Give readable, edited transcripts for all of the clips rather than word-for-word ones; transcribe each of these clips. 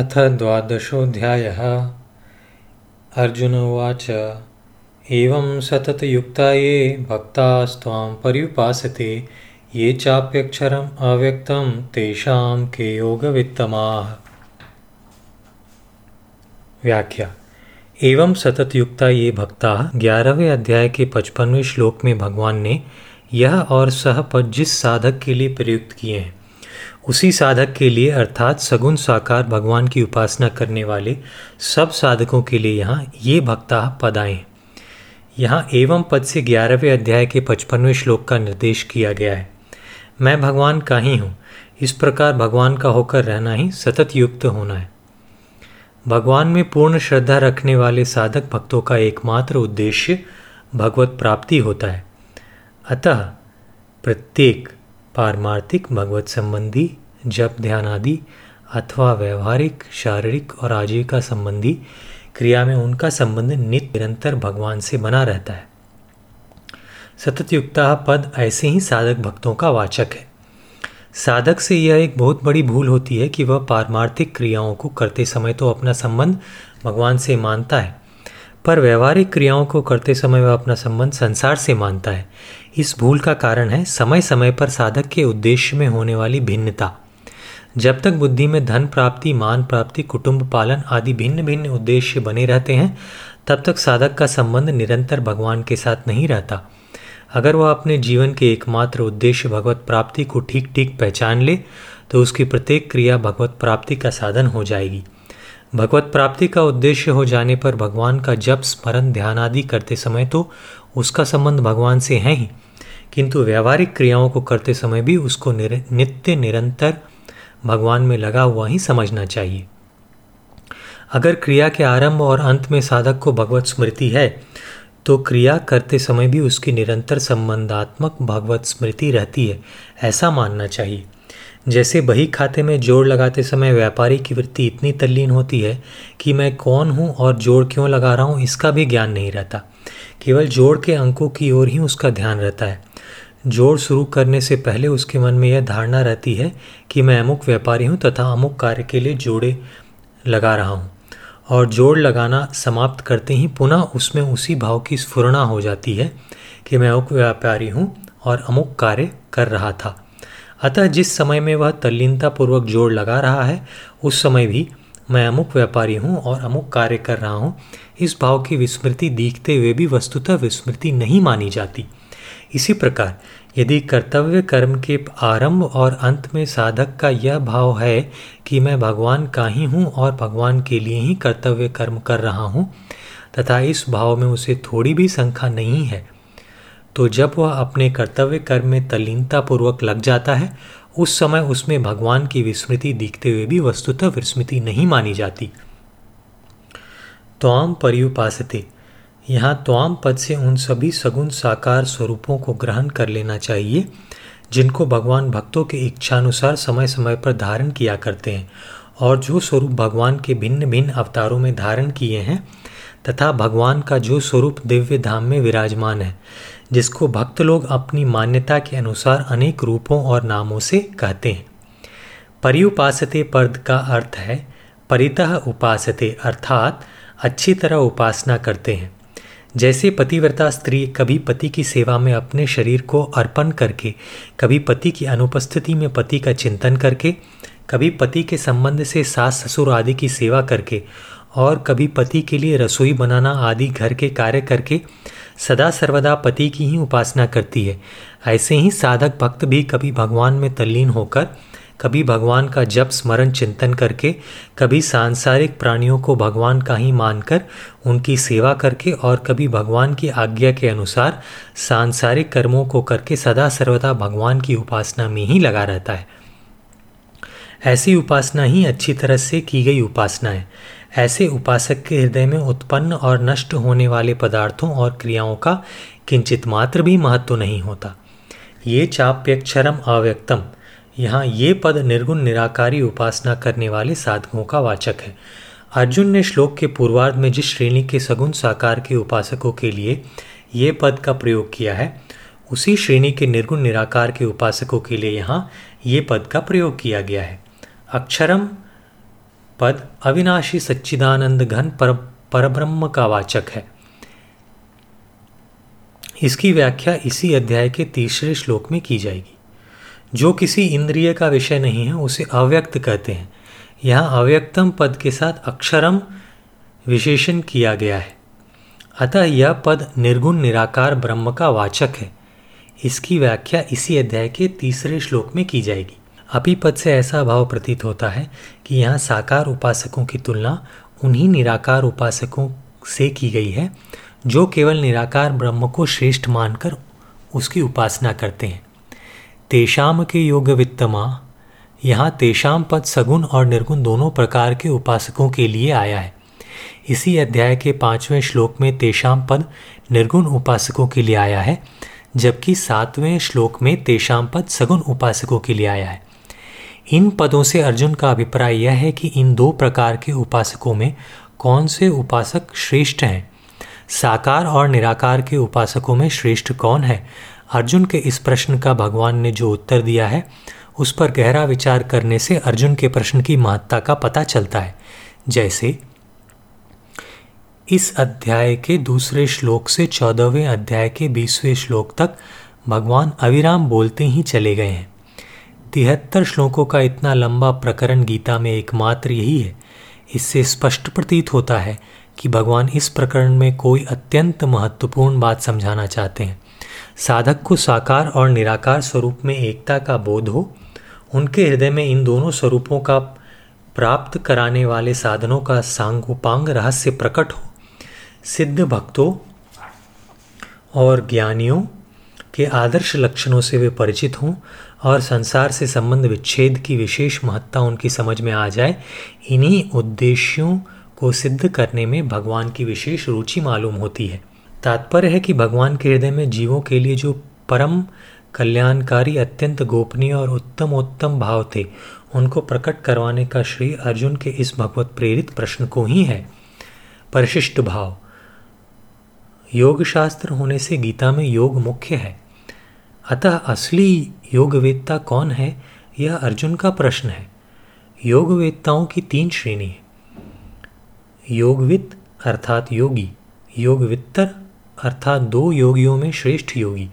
अथ द्वादशोऽध्यायः। अर्जुन उवाच एवं सततयुक्ता ये भक्तास्त्वां पर्युपासते ये चाप्यक्षरम् अव्यक्तं तेषां के योगवित्तमाः। व्याख्या। एवं सततयुक्ता ये भक्ता 11वें अध्याय के 55वें श्लोक में भगवान ने यह और सह पद जिस साधक के लिए प्रयुक्त किए हैं उसी साधक के लिए अर्थात सगुण साकार भगवान की उपासना करने वाले सब साधकों के लिए यहाँ ये भक्ता पद आए। यहाँ एवं पद से 11वें अध्याय के 55वें श्लोक का निर्देश किया गया है। मैं भगवान का ही हूँ, इस प्रकार भगवान का होकर रहना ही सतत युक्त होना है। भगवान में पूर्ण श्रद्धा रखने वाले साधक भक्तों का एकमात्र उद्देश्य भगवत प्राप्ति होता है। अतः प्रत्येक पारमार्थिक भगवत संबंधी जप ध्यान आदि अथवा व्यवहारिक शारीरिक और आजीविका संबंधी क्रिया में उनका संबंध निरंतर भगवान से बना रहता है। सततयुक्ता पद ऐसे ही साधक भक्तों का वाचक है। साधक से यह एक बहुत बड़ी भूल होती है कि वह पारमार्थिक क्रियाओं को करते समय तो अपना संबंध भगवान से मानता है, पर व्यवहारिक क्रियाओं को करते समय वह अपना संबंध संसार से मानता है। इस भूल का कारण है समय समय पर साधक के उद्देश्य में होने वाली भिन्नता। जब तक बुद्धि में धन प्राप्ति, मान प्राप्ति, कुटुंब पालन आदि भिन्न भिन्न उद्देश्य बने रहते हैं, तब तक साधक का संबंध निरंतर भगवान के साथ नहीं रहता। अगर वह अपने जीवन के एकमात्र उद्देश्य भगवत प्राप्ति को ठीक ठीक पहचान ले तो उसकी प्रत्येक क्रिया भगवत प्राप्ति का साधन हो जाएगी। भगवत प्राप्ति का उद्देश्य हो जाने पर भगवान का जप स्मरण ध्यान आदि करते समय तो उसका संबंध भगवान से है ही, किंतु व्यावहारिक क्रियाओं को करते समय भी उसको नित्य निरंतर भगवान में लगा हुआ ही समझना चाहिए। अगर क्रिया के आरंभ और अंत में साधक को भगवत स्मृति है तो क्रिया करते समय भी उसकी निरंतर संबंधात्मक भगवत स्मृति रहती है, ऐसा मानना चाहिए। जैसे बही खाते में जोड़ लगाते समय व्यापारी की वृत्ति इतनी तल्लीन होती है कि मैं कौन हूँ और जोड़ क्यों लगा रहा हूँ इसका भी ज्ञान नहीं रहता, केवल जोड़ के अंकों की ओर ही उसका ध्यान रहता है। जोड़ शुरू करने से पहले उसके मन में यह धारणा रहती है कि मैं अमुक व्यापारी हूँ तथा अमुक कार्य के लिए जोड़े लगा रहा हूँ, और जोड़ लगाना समाप्त करते ही पुनः उसमें उसी भाव की स्फुरना हो जाती है कि मैं अमुक व्यापारी हूँ और अमुक कार्य कर रहा था। अतः जिस समय में वह तल्लीनतापूर्वक जोड़ लगा रहा है उस समय भी मैं अमुक व्यापारी हूँ और अमुक कार्य कर रहा हूँ इस भाव की विस्मृति दिखते हुए भी वस्तुतः विस्मृति नहीं मानी जाती। इसी प्रकार यदि कर्तव्य कर्म के आरंभ और अंत में साधक का यह भाव है कि मैं भगवान का ही हूँ और भगवान के लिए ही कर्तव्य कर्म कर रहा हूँ तथा इस भाव में उसे थोड़ी भी शंका नहीं है, तो जब वह अपने कर्तव्य कर्म में तल्लीनतापूर्वक लग जाता है उस समय उसमें भगवान की विस्मृति दिखते हुए भी वस्तुतः विस्मृति नहीं मानी जाती। त्वाम पर्युपासते, यहाँ त्वाम पद से उन सभी सगुण साकार स्वरूपों को ग्रहण कर लेना चाहिए जिनको भगवान भक्तों के इच्छानुसार समय समय पर धारण किया करते हैं और जो स्वरूप भगवान के भिन्न भिन्न अवतारों में धारण किए हैं तथा भगवान का जो स्वरूप दिव्य धाम में विराजमान है, जिसको भक्त लोग अपनी मान्यता के अनुसार अनेक रूपों और नामों से कहते हैं। पर्युपासते पद का अर्थ है परितः उपासते अर्थात अच्छी तरह उपासना करते हैं। जैसे पतिव्रता स्त्री कभी पति की सेवा में अपने शरीर को अर्पण करके, कभी पति की अनुपस्थिति में पति का चिंतन करके, कभी पति के संबंध से सास ससुर आदि की सेवा करके और कभी पति के लिए रसोई बनाना आदि घर के कार्य करके सदा सर्वदा पति की ही उपासना करती है, ऐसे ही साधक भक्त भी कभी भगवान में तल्लीन होकर, कभी भगवान का जप स्मरण चिंतन करके, कभी सांसारिक प्राणियों को भगवान का ही मानकर उनकी सेवा करके और कभी भगवान की आज्ञा के अनुसार सांसारिक कर्मों को करके सदा सर्वदा भगवान की उपासना में ही लगा रहता है। ऐसी उपासना ही अच्छी तरह से की गई उपासना है। ऐसे उपासक के हृदय में उत्पन्न और नष्ट होने वाले पदार्थों और क्रियाओं का किंचित मात्र भी महत्व नहीं होता। ये चाप्यक्षरम अव्यक्तम, यहाँ ये पद निर्गुण निराकारी उपासना करने वाले साधकों का वाचक है। अर्जुन ने श्लोक के पूर्वार्ध में जिस श्रेणी के सगुण साकार के उपासकों के लिए ये पद का प्रयोग किया है उसी श्रेणी के निर्गुण निराकार के उपासकों के लिए यहाँ ये पद का प्रयोग किया गया है। अक्षरम पद अविनाशी सच्चिदानंद घन परब्रह्म का वाचक है। इसकी व्याख्या इसी अध्याय के तीसरे श्लोक में की जाएगी। जो किसी इंद्रिय का विषय नहीं है उसे अव्यक्त कहते हैं। यहाँ अव्यक्तम पद के साथ अक्षरम विशेषण किया गया है, अतः यह पद निर्गुण निराकार ब्रह्म का वाचक है। इसकी व्याख्या इसी अध्याय के तीसरे श्लोक में की जाएगी। अपि पद से ऐसा भाव प्रतीत होता है कि यहाँ साकार उपासकों की तुलना उन्हीं निराकार उपासकों से की गई है जो केवल निराकार ब्रह्म को श्रेष्ठ मानकर उसकी उपासना करते हैं। तेषाम के योग वित्तमा, यहाँ तेषाम पद सगुण और निर्गुण दोनों प्रकार के उपासकों के लिए आया है। इसी अध्याय के 5वें श्लोक में तेषाम पद निर्गुण उपासकों के लिए आया है, जबकि 7वें श्लोक में तेषाम पद सगुण उपासकों के लिए आया है। इन पदों से अर्जुन का अभिप्राय यह है कि इन दो प्रकार के उपासकों में कौन से उपासक श्रेष्ठ हैं, साकार और निराकार के उपासकों में श्रेष्ठ कौन है। अर्जुन के इस प्रश्न का भगवान ने जो उत्तर दिया है उस पर गहरा विचार करने से अर्जुन के प्रश्न की महत्ता का पता चलता है, जैसे इस अध्याय के दूसरे श्लोक से 14वें अध्याय के 20वें श्लोक तक भगवान अविराम बोलते ही चले गए हैं। 73 श्लोकों का इतना लंबा प्रकरण गीता में एकमात्र यही है। इससे स्पष्ट प्रतीत होता है कि भगवान इस प्रकरण में कोई अत्यंत महत्वपूर्ण बात समझाना चाहते हैं। साधक को साकार और निराकार स्वरूप में एकता का बोध हो, उनके हृदय में इन दोनों स्वरूपों का प्राप्त कराने वाले साधनों का सांगोपांग रहस्य प्रकट हो। सिद्ध भक्तों और ज्ञानियों के आदर्श लक्षणों से वे परिचित हों और संसार से संबंध विच्छेद की विशेष महत्ता उनकी समझ में आ जाए। इन्हीं उद्देश्यों को सिद्ध करने में भगवान की विशेष रुचि मालूम होती है। तात्पर्य है कि भगवान के हृदय में जीवों के लिए जो परम कल्याणकारी अत्यंत गोपनीय और उत्तमोत्तम भाव थे उनको प्रकट करवाने का श्रेय अर्जुन के इस भगवत प्रेरित प्रश्न को ही है। परिशिष्ट भाव योगशास्त्र होने से गीता में योग मुख्य है, अतः असली योगवेत्ता कौन है यह अर्जुन का प्रश्न है। योगवेत्ताओं की 3 श्रेणी है, योगवित्त अर्थात योगी, योगवित्तर अर्थात 2 योगियों में श्रेष्ठ योगी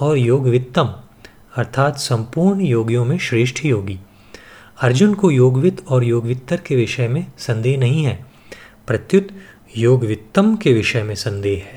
और योगवित्तम अर्थात संपूर्ण योगियों में श्रेष्ठ योगी। अर्जुन को योगवित्त और योगवित्तर के विषय में संदेह नहीं है, प्रत्युत योगवित्तम के विषय में संदेह है।